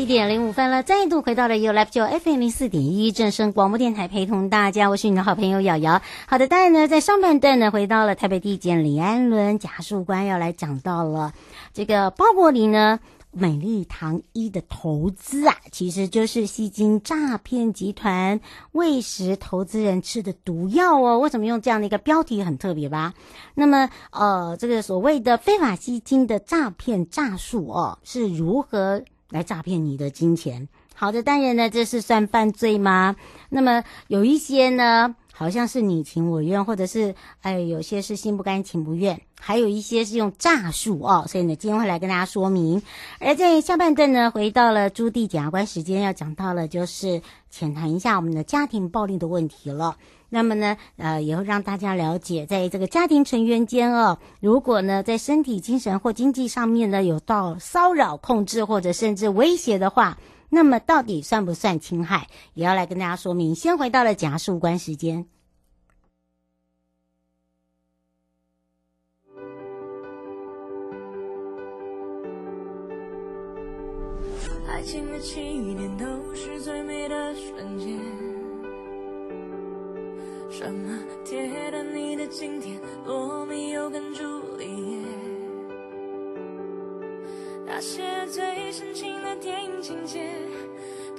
1:05了，再度回到了 YouLive Show FM04.1 正声广播电台，陪同大家，我是你的好朋友瑶瑶。好的，当然呢，在上半段呢，回到了台北地检李安伦检察官，要来讲到了这个鲍国林呢，美丽堂一的投资啊，其实就是吸金诈骗集团喂食投资人吃的毒药哦。为什么用这样的一个标题，很特别吧？那么这个所谓的非法吸金的诈骗诈术哦，是如何来诈骗你的金钱。好的，当然呢，这是算犯罪吗？那么有一些呢，好像是你情我愿，或者是有些是心不甘情不愿，还有一些是用诈术哦。所以呢，今天会来跟大家说明。而在下半段呢，回到了朱棣检察官时间，要讲到了就是浅谈一下我们的家庭暴力的问题了。那么呢，也会让大家了解，在这个家庭成员间哦，如果呢在身体、精神或经济上面呢有到骚扰、控制或者甚至威胁的话，那么到底算不算侵害，也要来跟大家说明。先回到了检察官时间。爱情的起点都是最美的瞬间，什么铁达尼的经典，罗密欧跟朱丽叶，那些最深情的电影情节，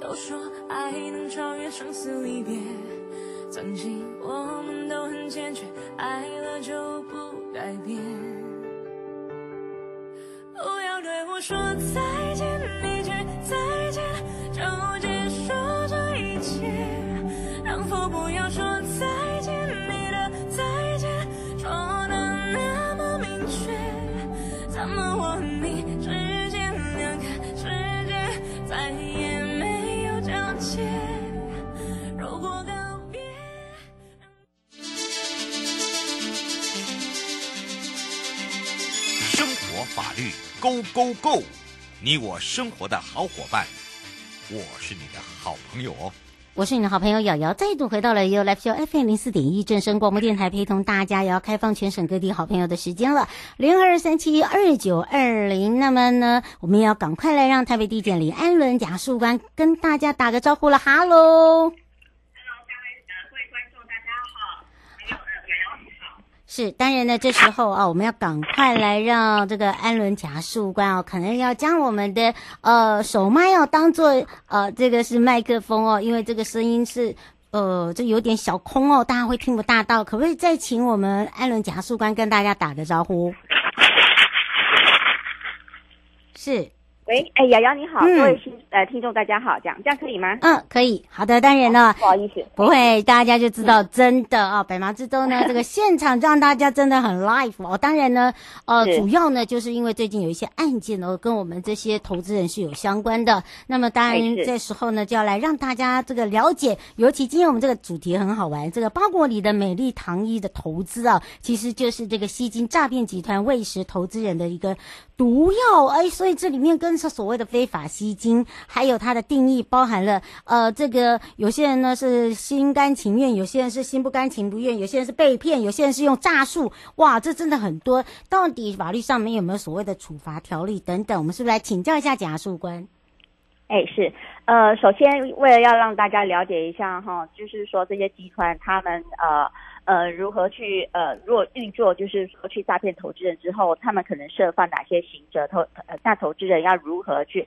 都说爱能超越生死离别。曾经我们都很坚决，爱了就不改变，不要对我说再见，一句再见，就结束这一切。能否不要说再见，你的再见说得那么明确？咱们我你之间，两个世界再也没有交界。如果告别，生活法律。Go Go Go！ 你我生活的好伙伴，我是你的好朋友哦。我是你的好朋友瑶瑶，再度回到了 YouLive Show FM04.1 正声广播电台，陪同大家也要开放全省各地好朋友的时间了，02372920。那么呢，我们也要赶快来让台北地检李安伦检察官跟大家打个招呼了。哈喽。是，当然呢，这时候啊，我们要赶快来让这个安伦检察官啊，可能要将我们的手麦要当做这个是麦克风哦，因为这个声音是这有点小空哦，大家会听不大到，可不可以再请我们安伦检察官跟大家打个招呼？是。喂，哎，瑶瑶你好，各位听众大家好，这样可以吗？嗯，可以，好的，当然了，不好意思，不会，大家就知道真的啊，百忙之中呢，这个现场让大家真的很 live 哦。当然呢，主要呢就是因为最近有一些案件哦，跟我们这些投资人是有相关的。那么当然这时候呢，就要来让大家这个了解，尤其今天我们这个主题很好玩，这个包裹里的美丽糖衣的投资啊，其实就是这个吸金诈骗集团喂食投资人的一个毒药，哎，所以这里面跟所谓的非法吸金，还有它的定义包含了这个有些人呢是心甘情愿，有些人是心不甘情不愿，有些人是被骗，有些人是用诈术，哇，这真的很多。到底法律上面有没有所谓的处罚条例等等？我们是不是来请教一下检察官？哎，是，首先为了要让大家了解一下哈，就是说这些集团他们如何去如果运作，就是说去诈骗投资人之后，他们可能涉犯哪些刑责？那投资人要如何去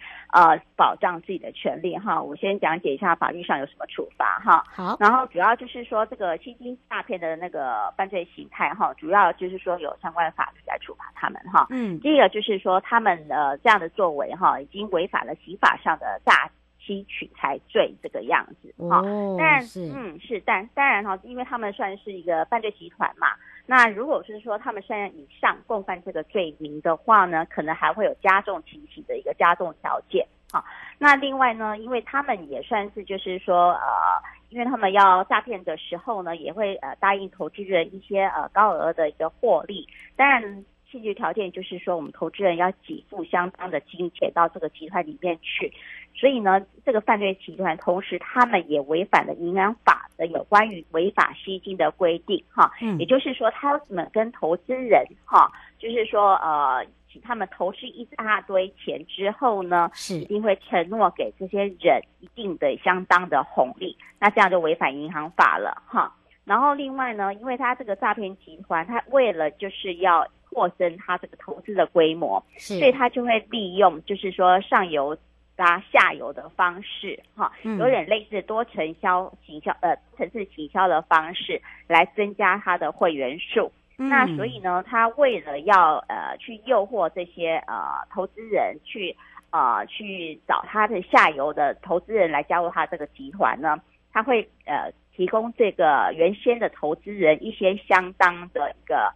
保障自己的权利？哈，我先讲解一下法律上有什么处罚哈。好，然后主要就是说这个吸金诈骗的那个犯罪形态哈，主要就是说有相关的法律来处罚他们哈。嗯，第一个就是说他们这样的作为哈，已经违反了刑法上的诈欺取财罪这个样子哈，但当然哈，因为他们算是一个犯罪集团嘛，那如果是说他们3人以上共犯这个罪名的话呢，可能还会有加重情形的一个加重条件哈。那另外呢，因为他们也算是就是说因为他们要诈骗的时候呢，也会答应投资人一些高额的一个获利，当然。限制条件就是说，我们投资人要给付相当的金钱到这个集团里面去，所以呢，这个犯罪集团同时他们也违反了银行法的有关于违法吸金的规定哈，也就是说，他们跟投资人哈，就是说请他们投资一大堆钱之后呢，是一定会承诺给这些人一定的相当的红利，那这样就违反银行法了哈。然后另外呢，因为他这个诈骗集团，他为了就是要扩增他这个投资的规模，所以他就会利用就是说上游拉下游的方式哈，有点类似多层行销层次行销的方式来增加他的会员数。那所以呢，他为了要去诱惑这些投资人去找他的下游的投资人来加入他这个集团呢，他会提供这个原先的投资人一些相当的一个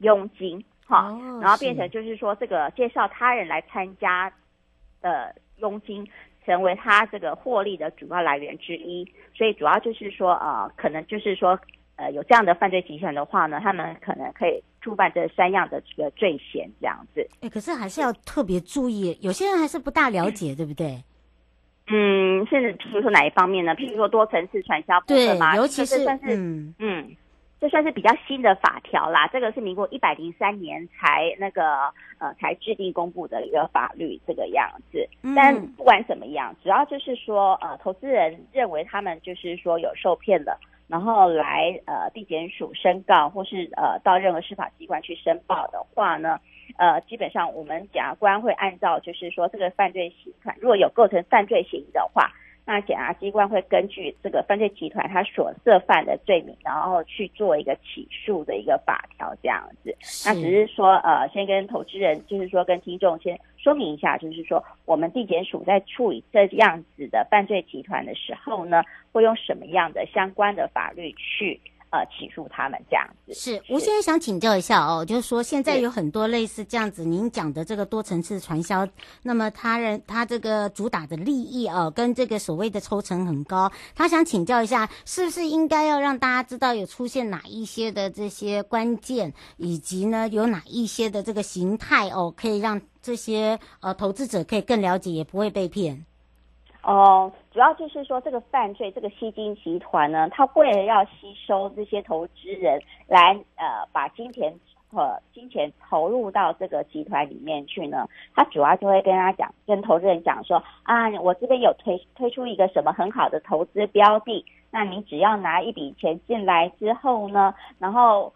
佣金哈，然后变成就是说这个介绍他人来参加的佣金成为他这个获利的主要来源之一，所以主要就是说可能就是说有这样的犯罪集团的话呢，他们可能可以触犯这3样的这个罪嫌这样子。可是还是要特别注意，有些人还是不大了解，对不对？是，譬如说哪一方面呢？譬如说多层次传销部分嘛，尤其是这算是比较新的法条啦，这个是民国103年才才制定公布的一个法律这个样子。但不管怎么样，主要就是说投资人认为他们就是说有受骗了，然后来地检署申告，或是到任何司法机关去申报的话呢，基本上我们检察官会按照就是说这个犯罪行，如果有构成犯罪行的话。那检察机关会根据这个犯罪集团他所涉犯的罪名，然后去做一个起诉的一个法条这样子。那只是说先跟投资人，就是说跟听众先说明一下，就是说我们地检署在处理这样子的犯罪集团的时候呢，会用什么样的相关的法律去起诉他们这样子。是，我现在想请教一下哦，就是说现在有很多类似这样子您讲的这个多层次传销，那么他这个主打的利益哦，跟这个所谓的抽成很高，他想请教一下，是不是应该要让大家知道有出现哪一些的这些关键，以及呢有哪一些的这个形态哦，可以让这些投资者可以更了解，也不会被骗。哦，主要就是说这个犯罪这个吸金集团呢，他为了要吸收这些投资人来把金钱投入到这个集团里面去呢，他主要就会跟投资人讲说啊，我这边有推出一个什么很好的投资标的，那你只要拿一笔钱进来之后呢，然后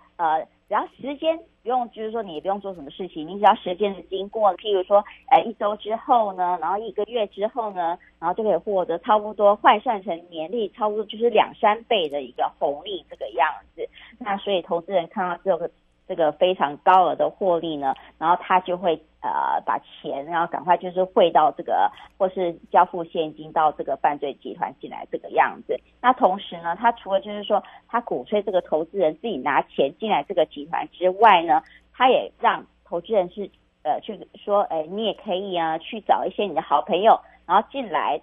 只要时间不用，就是说你也不用做什么事情，你只要时间的经过，譬如说一周之后呢，然后一个月之后呢，然后就可以获得差不多换算成年利差不多就是2-3倍的一个红利这个样子。那所以投资人看到这个非常高额的获利呢，然后他就会把钱然后赶快就是汇到这个或是交付现金到这个犯罪集团进来这个样子。那同时呢，他除了就是说他鼓吹这个投资人自己拿钱进来这个集团之外呢，他也让投资人是去说你也可以啊去找一些你的好朋友然后进来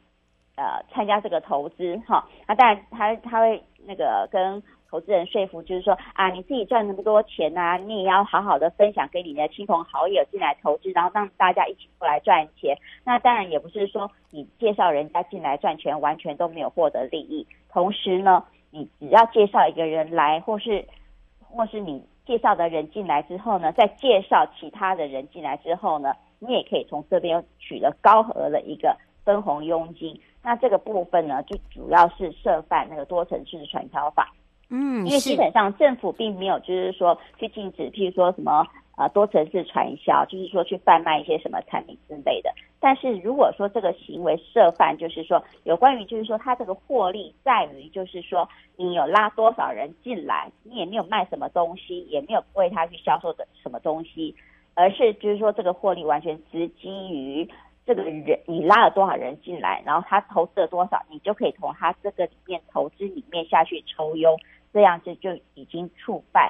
参加这个投资哈。那当然他会那个跟投资人说服，就是说啊，你自己赚那么多钱啊，你也要好好的分享给你的亲朋好友进来投资，然后让大家一起过来赚钱。那当然也不是说你介绍人家进来赚钱完全都没有获得利益，同时呢你只要介绍一个人来，或是你介绍的人进来之后呢，再介绍其他的人进来之后呢，你也可以从这边取得高额的一个分红佣金。那这个部分呢就主要是涉犯那个多层次传销法。嗯，因为基本上政府并没有就是说去禁止，譬如说什么多层次传销，就是说去贩卖一些什么产品之类的。但是如果说这个行为涉犯，就是说有关于就是说它这个获利在于就是说你有拉多少人进来，你也没有卖什么东西，也没有为他去销售的什么东西，而是就是说这个获利完全只基于这个人你拉了多少人进来，然后他投资了多少，你就可以从他这个里面投资里面下去抽佣。这样子就已经触犯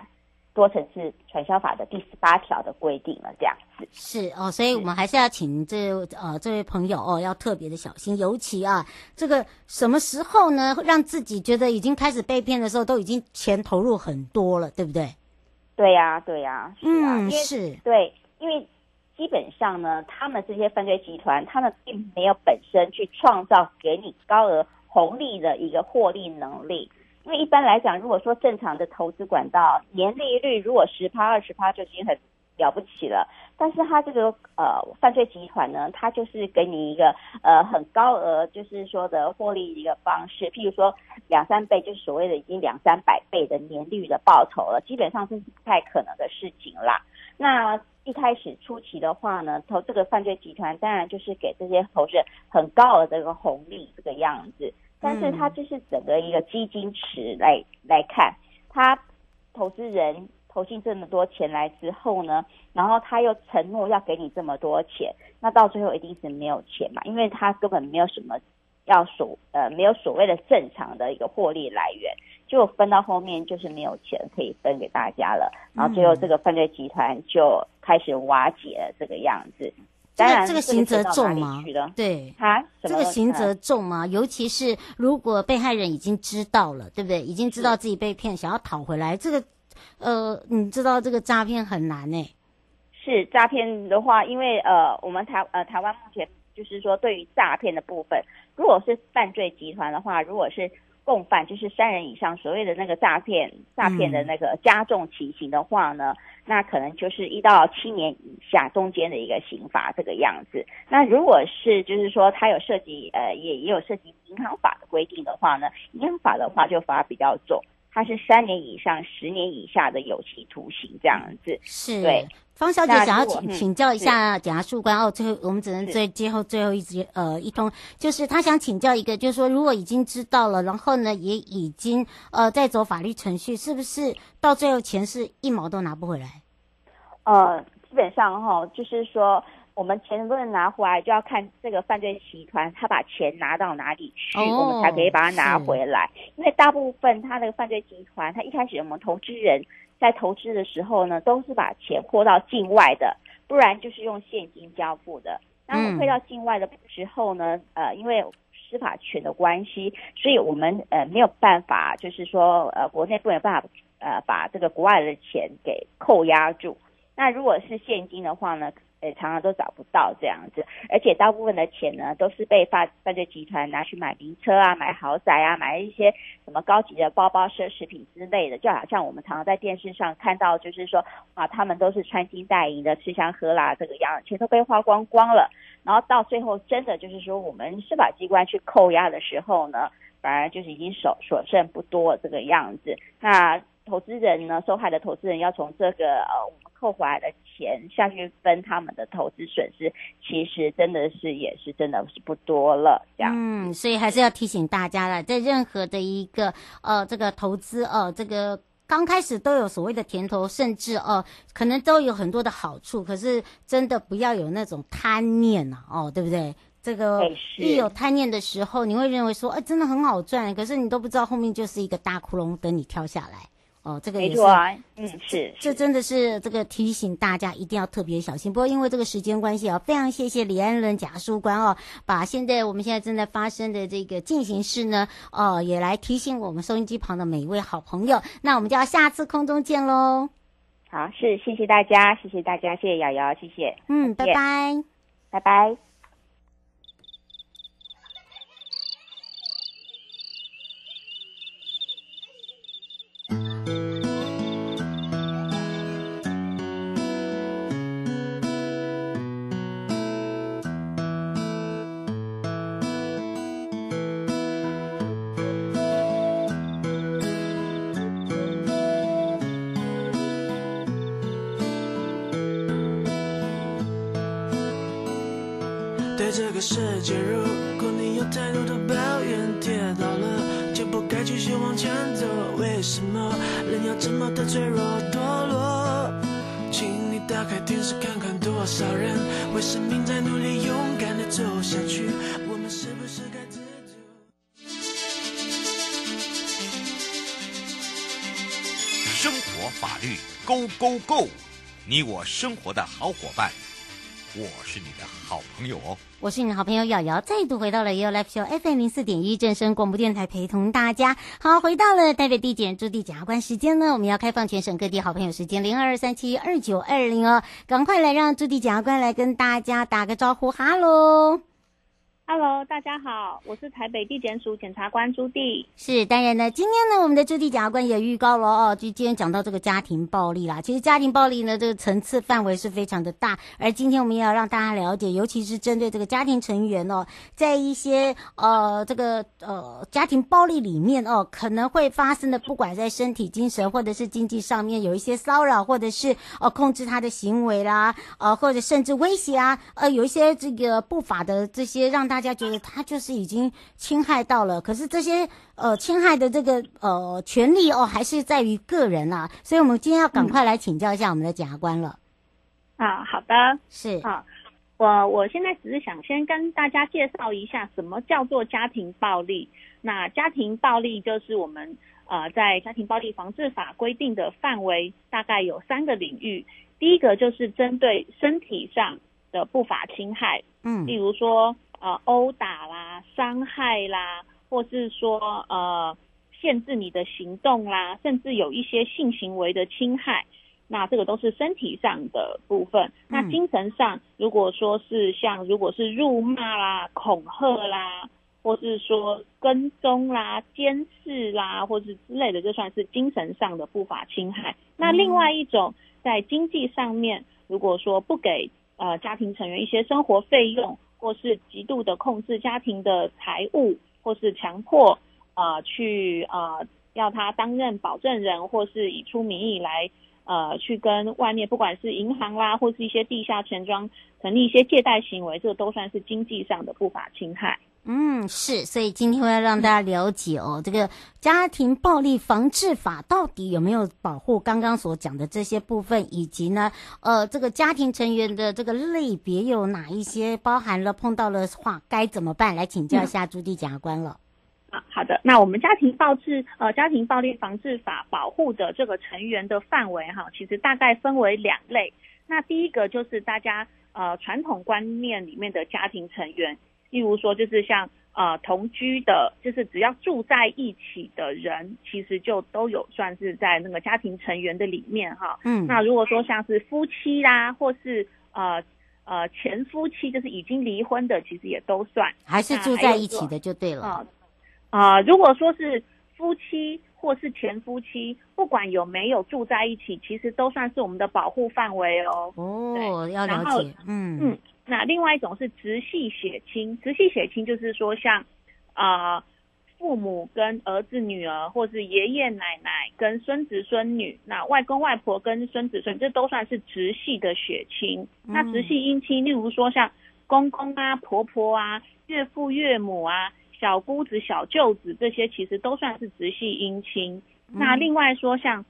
多层次传销法的第18条的规定了，这样子是哦，所以我们还是要请这位朋友哦，要特别的小心，尤其啊，这个什么时候呢，让自己觉得已经开始被骗的时候，都已经钱投入很多了，对不对？对呀，对呀，嗯，是，对，因为基本上呢，他们这些犯罪集团，他们并没有本身去创造给你高额红利的一个获利能力。因为一般来讲，如果说正常的投资管道年利率如果 10%、20% 就已经很了不起了，但是他这个犯罪集团呢，他就是给你一个很高额就是说的获利一个方式，譬如说2-3倍，就是所谓的已经200-300倍的年利率的报酬了，基本上这是不太可能的事情啦。那一开始初期的话呢，这个犯罪集团当然就是给这些投资人很高额的一个红利这个样子。但是它就是整个一个基金池来看，他投资人投进这么多钱来之后呢，然后他又承诺要给你这么多钱，那到最后一定是没有钱嘛，因为他根本没有什么没有所谓的正常的一个获利来源，就分到后面就是没有钱可以分给大家了，然后最后这个犯罪集团就开始瓦解了这个样子。当然这个刑责重吗？对啊，这个刑责重吗？尤其是如果被害人已经知道了，对不对？已经知道自己被骗，想要讨回来，这个你知道这个诈骗很难欸。是，诈骗的话，因为我们台湾目前就是说对于诈骗的部分，如果是犯罪集团的话，如果是共犯就是3人以上，所谓的那个诈骗的那个加重情形的话呢，那可能就是1到7年以下中间的一个刑罚这个样子。那如果是就是说它有涉及也有涉及银行法的规定的话呢，银行法的话就罚比较重。它是3年以上、10年以下的有期徒刑这样子。是，对。方小姐想要请教一下检察官哦，最后我们只能最后一通，就是她想请教一个，就是说如果已经知道了，然后呢也已经在走法律程序，是不是到最后钱是一毛都拿不回来？基本上哈，就是说我们钱能不能拿回来，就要看这个犯罪集团他把钱拿到哪里去，我们才可以把它拿回来。因为大部分他的犯罪集团，他一开始我们投资人。在投资的时候呢，都是把钱拨到境外的，不然就是用现金交付的。那我们汇到境外的时候呢，因为司法权的关系，所以我们没有办法，就是说国内没有办法把这个国外的钱给扣押住。那如果是现金的话呢，常常都找不到这样子，而且大部分的钱呢，都是被犯罪集团拿去买名车啊、买豪宅啊、买一些什么高级的包包、奢侈品之类的。就好像我们常常在电视上看到，就是说啊，他们都是穿金戴银的、吃香喝辣这个样，钱都被花光光了。然后到最后，真的就是说，我们司法机关去扣押的时候呢，反而就是已经所剩不多这个样子。那投资人呢，受害的投资人要从这个我们扣回来的钱下去分他们的投资损失，其实真的是也是真的是不多了，这样。所以还是要提醒大家了，在任何的一个这个投资这个刚开始都有所谓的甜头，甚至可能都有很多的好处，可是真的不要有那种贪念啊，对不对？这个一有贪念的时候，你会认为说，真的很好赚，可是你都不知道后面就是一个大窟窿等你挑下来。这个也是没错啊，是，这真的是这个提醒大家一定要特别小心。不过因为这个时间关系啊，非常谢谢李安伦检察官把我们现在正在发生的这个进行式呢，也来提醒我们收音机旁的每一位好朋友。那我们就要下次空中见喽。好，是，谢谢大家，谢谢大家，谢谢瑶瑶，谢谢。拜拜，拜拜。对这个世界，如果你有太多的抱怨，跌倒了就不该继续往前走。为什么人要这么的脆弱堕落？请你打开电视看看，多少人为生命在努力，勇敢的走下去。我们是不是该自主？生活法律 Go Go Go， 你我生活的好伙伴，我是你的好朋友我是你的好朋友瑶瑶，再度回到了 YouLive Show FM04.1 正声广播电台，陪同大家。好，回到了台北地检驻地检察官时间呢，我们要开放全省各地好朋友时间0223712920赶快来让驻地检察官来跟大家打个招呼。Hello， 大家好，我是台北地检署检察官朱棣。是，当然呢，今天呢，我们的朱棣检察官也预告了就今天讲到这个家庭暴力啦。其实家庭暴力呢，这个层次范围是非常的大，而今天我们也要让大家了解，尤其是针对这个家庭成员在一些这个家庭暴力里面可能会发生的，不管在身体、精神或者是经济上面有一些骚扰，或者是控制他的行为啦，或者甚至威胁啊，有一些这个不法的这些让大家觉得他就是已经侵害到了，可是这些侵害的这个权利还是在于个人啊，所以我们今天要赶快来请教一下我们的检察官了。好的，是啊，我现在只是想先跟大家介绍一下什么叫做家庭暴力。那家庭暴力就是我们在家庭暴力防治法规定的范围，大概有3个领域。第一个就是针对身体上的不法侵害，例如说。殴打啦、伤害啦，或是说限制你的行动啦，甚至有一些性行为的侵害，那这个都是身体上的部分。那精神上，如果说是像如果是辱骂啦、恐吓啦，或是说跟踪啦、监视啦，或是之类的，就算是精神上的不法侵害。那另外一种在经济上面，如果说不给家庭成员一些生活费用。或是极度的控制家庭的财务，或是强迫去要他担任保证人，或是以出名义来去跟外面不管是银行啦，或是一些地下钱庄成立一些借贷行为，这都算是经济上的不法侵害。嗯，是，所以今天会让大家了解哦，这个家庭暴力防治法到底有没有保护刚刚所讲的这些部分，以及呢，这个家庭成员的这个类别有哪一些包含了，碰到了话该怎么办？来请教一下朱娣检察官了。啊，好的，那我们家庭暴力防治法保护的这个成员的范围哈，其实大概分为两类。那第一个就是大家传统观念里面的家庭成员。例如说，就是像同居的，就是只要住在一起的人，其实就都有算是在那个家庭成员的里面哈。嗯，那如果说像是夫妻啦，或是前夫妻，就是已经离婚的，其实也都算，还是住在一起的就对了。如果说是夫妻或是前夫妻，不管有没有住在一起，其实都算是我们的保护范围哦。哦，要了解，嗯。那另外一种是直系血亲，直系血亲就是说像，父母跟儿子女儿，或是爷爷奶奶跟孙子孙女，那外公外婆跟孙子孙，这都算是直系的血亲。那直系姻亲，例如说像公公啊、婆婆啊、岳父岳母啊、小姑子、小舅子，这些其实都算是直系姻亲。那另外说像。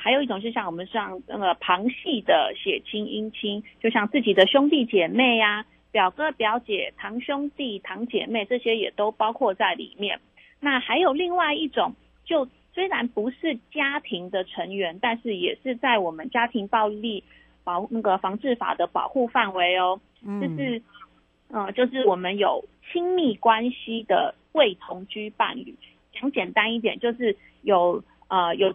还有一种是像我们像那个旁系的血亲姻亲，就像自己的兄弟姐妹啊、表哥表姐、堂兄弟堂姐妹，这些也都包括在里面。那还有另外一种，就虽然不是家庭的成员，但是也是在我们家庭暴力那个防治法的保护范围哦。就是我们有亲密关系的未同居伴侣。讲简单一点，就是有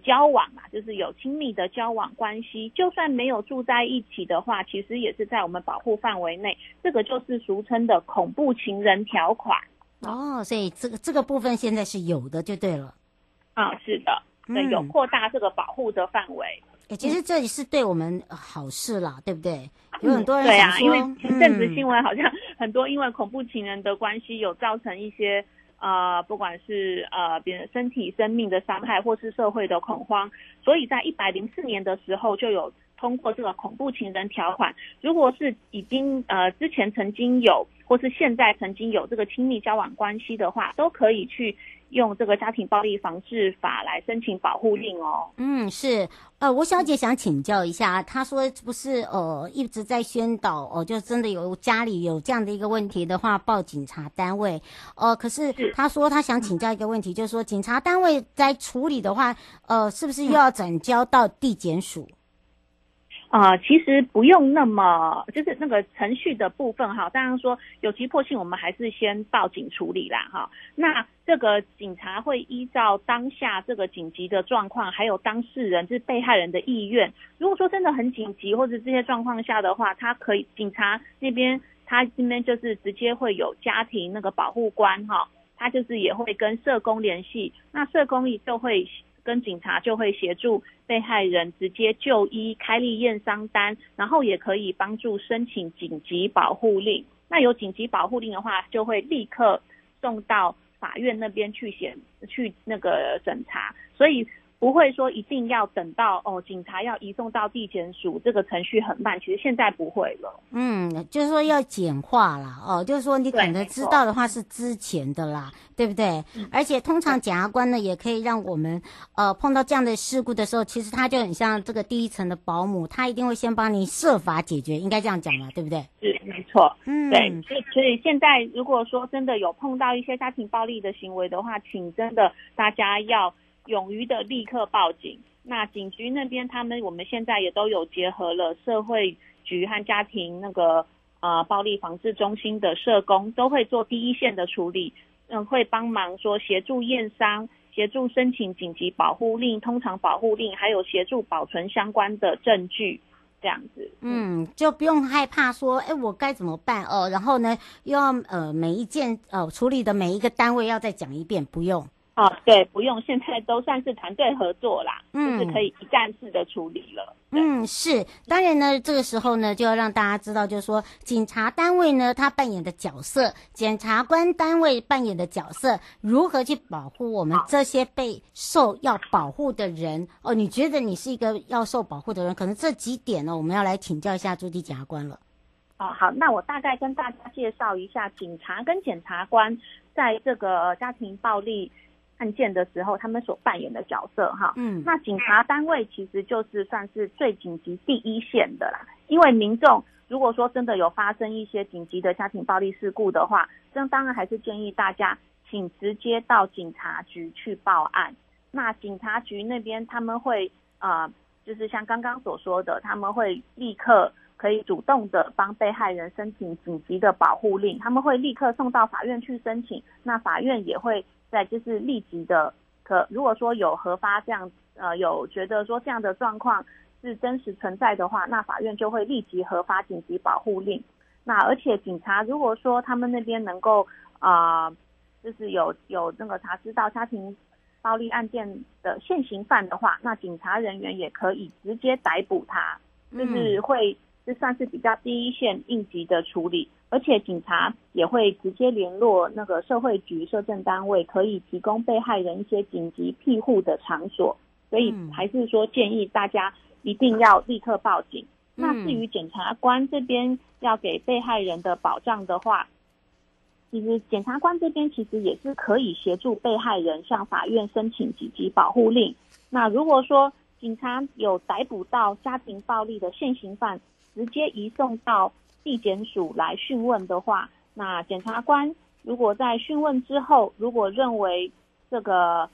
交往嘛，就是有亲密的交往关系，就算没有住在一起的话，其实也是在我们保护范围内，这个就是俗称的恐怖情人条款。哦，所以这个部分现在是有的就对了。啊，是的，对，有扩大这个保护的范围。其实这也是对我们好事啦，对不对？有很多人想说，对啊，因为前阵子新闻好像很多因为恐怖情人的关系有造成一些不管是别人身体生命的伤害，或是社会的恐慌，所以在104年的时候就有通过这个恐怖情人条款。如果是已经之前曾经有，或是现在曾经有这个亲密交往关系的话，都可以去用这个家庭暴力防治法来申请保护令哦。嗯，是。吴小姐想请教一下，她说不是一直在宣导就真的有家里有这样的一个问题的话，报警察单位。可是她说她想请教一个问题，就是说警察单位在处理的话，是不是又要转交到地检署？其实不用那么，就是那个程序的部分哈，当然说有急迫性，我们还是先报警处理啦哈。那这个警察会依照当下这个紧急的状况，还有当事人是被害人的意愿，如果说真的很紧急或者这些状况下的话，警察那边就是直接会有家庭那个保护官哈，他就是也会跟社工联系，那社工就会。跟警察就会协助被害人直接就医、开立验伤单，然后也可以帮助申请紧急保护令。那有紧急保护令的话，就会立刻送到法院那边去那个审查，所以不会说一定要等到警察要移送到地检署，这个程序很慢。其实现在不会了。嗯，就是说要简化啦，就是说你可能知道的话是之前的啦，对不对？而且通常检察官呢，也可以让我们碰到这样的事故的时候，其实他就很像这个第一层的保姆，他一定会先帮你设法解决，应该这样讲嘛，对不对？是，没错。嗯，对。所以现在如果说真的有碰到一些家庭暴力的行为的话，请真的大家要。勇于的立刻报警，那警局那边我们现在也都有结合了社会局和家庭那个暴力防治中心的社工，都会做第一线的处理，会帮忙说协助验伤、协助申请紧急保护令、通常保护令，还有协助保存相关的证据。这样子，就不用害怕说，我该怎么办然后呢，又要每一件处理的每一个单位要再讲一遍，不用。哦，对，不用，现在都算是团队合作啦，就是可以一站式的处理了。嗯，是，当然呢，这个时候呢，就要让大家知道，就是说，警察单位呢，他扮演的角色，检察官单位扮演的角色，如何去保护我们这些被受要保护的人？哦，你觉得你是一个要受保护的人，可能这几点呢，我们要来请教一下朱迪检察官了。哦，好，那我大概跟大家介绍一下，警察跟检察官在这个家庭暴力案件的时候，他们所扮演的角色哈。嗯，那警察单位其实就是算是最紧急第一线的啦，因为民众如果说真的有发生一些紧急的家庭暴力事故的话，这当然还是建议大家请直接到警察局去报案。那警察局那边他们会就是像刚刚所说的，他们会立刻可以主动的帮被害人申请紧急的保护令，他们会立刻送到法院去申请，那法院也会在就是立即的，如果说有核发这样有觉得说这样的状况是真实存在的话，那法院就会立即核发紧急保护令。那而且警察如果说他们那边能够就是有那个查知到家庭暴力案件的现行犯的话，那警察人员也可以直接逮捕他，就是会这算是比较第一线应急的处理，而且警察也会直接联络那个社会局、社政单位，可以提供被害人一些紧急庇护的场所。所以还是说建议大家一定要立刻报警。那至于检察官这边要给被害人的保障的话，其实检察官这边其实也是可以协助被害人向法院申请紧急保护令。那如果说警察有逮捕到家庭暴力的现行犯，直接移送到地检署来讯问的话，那检察官如果在讯问之后，如果认为这个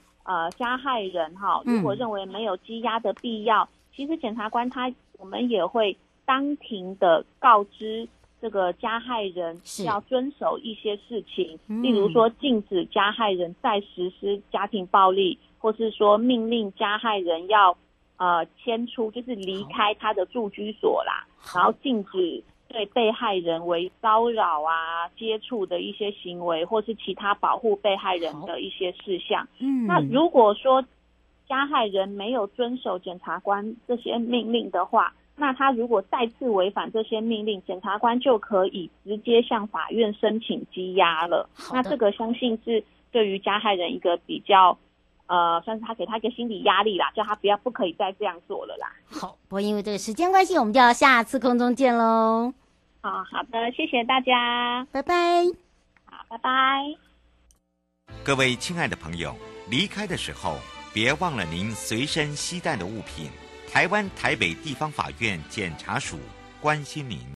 加害人哈，如果认为没有羁押的必要，其实检察官我们也会当庭的告知这个加害人要遵守一些事情，例如说禁止加害人再实施家庭暴力，或是说命令加害人要迁出，就是离开他的住居所啦，然后禁止对被害人为骚扰啊、接触的一些行为，或是其他保护被害人的一些事项。那如果说加害人没有遵守检察官这些命令的话，那他如果再次违反这些命令，检察官就可以直接向法院申请羁押了。那这个相信是对于加害人一个比较算是他给他一个心理压力啦，叫他不可以再这样做了啦。好，不过因为这个时间关系，我们就要下次空中见喽。好，好的，谢谢大家，拜拜。好，拜拜。各位亲爱的朋友，离开的时候别忘了您随身携带的物品。台湾台北地方法院检察署关心您。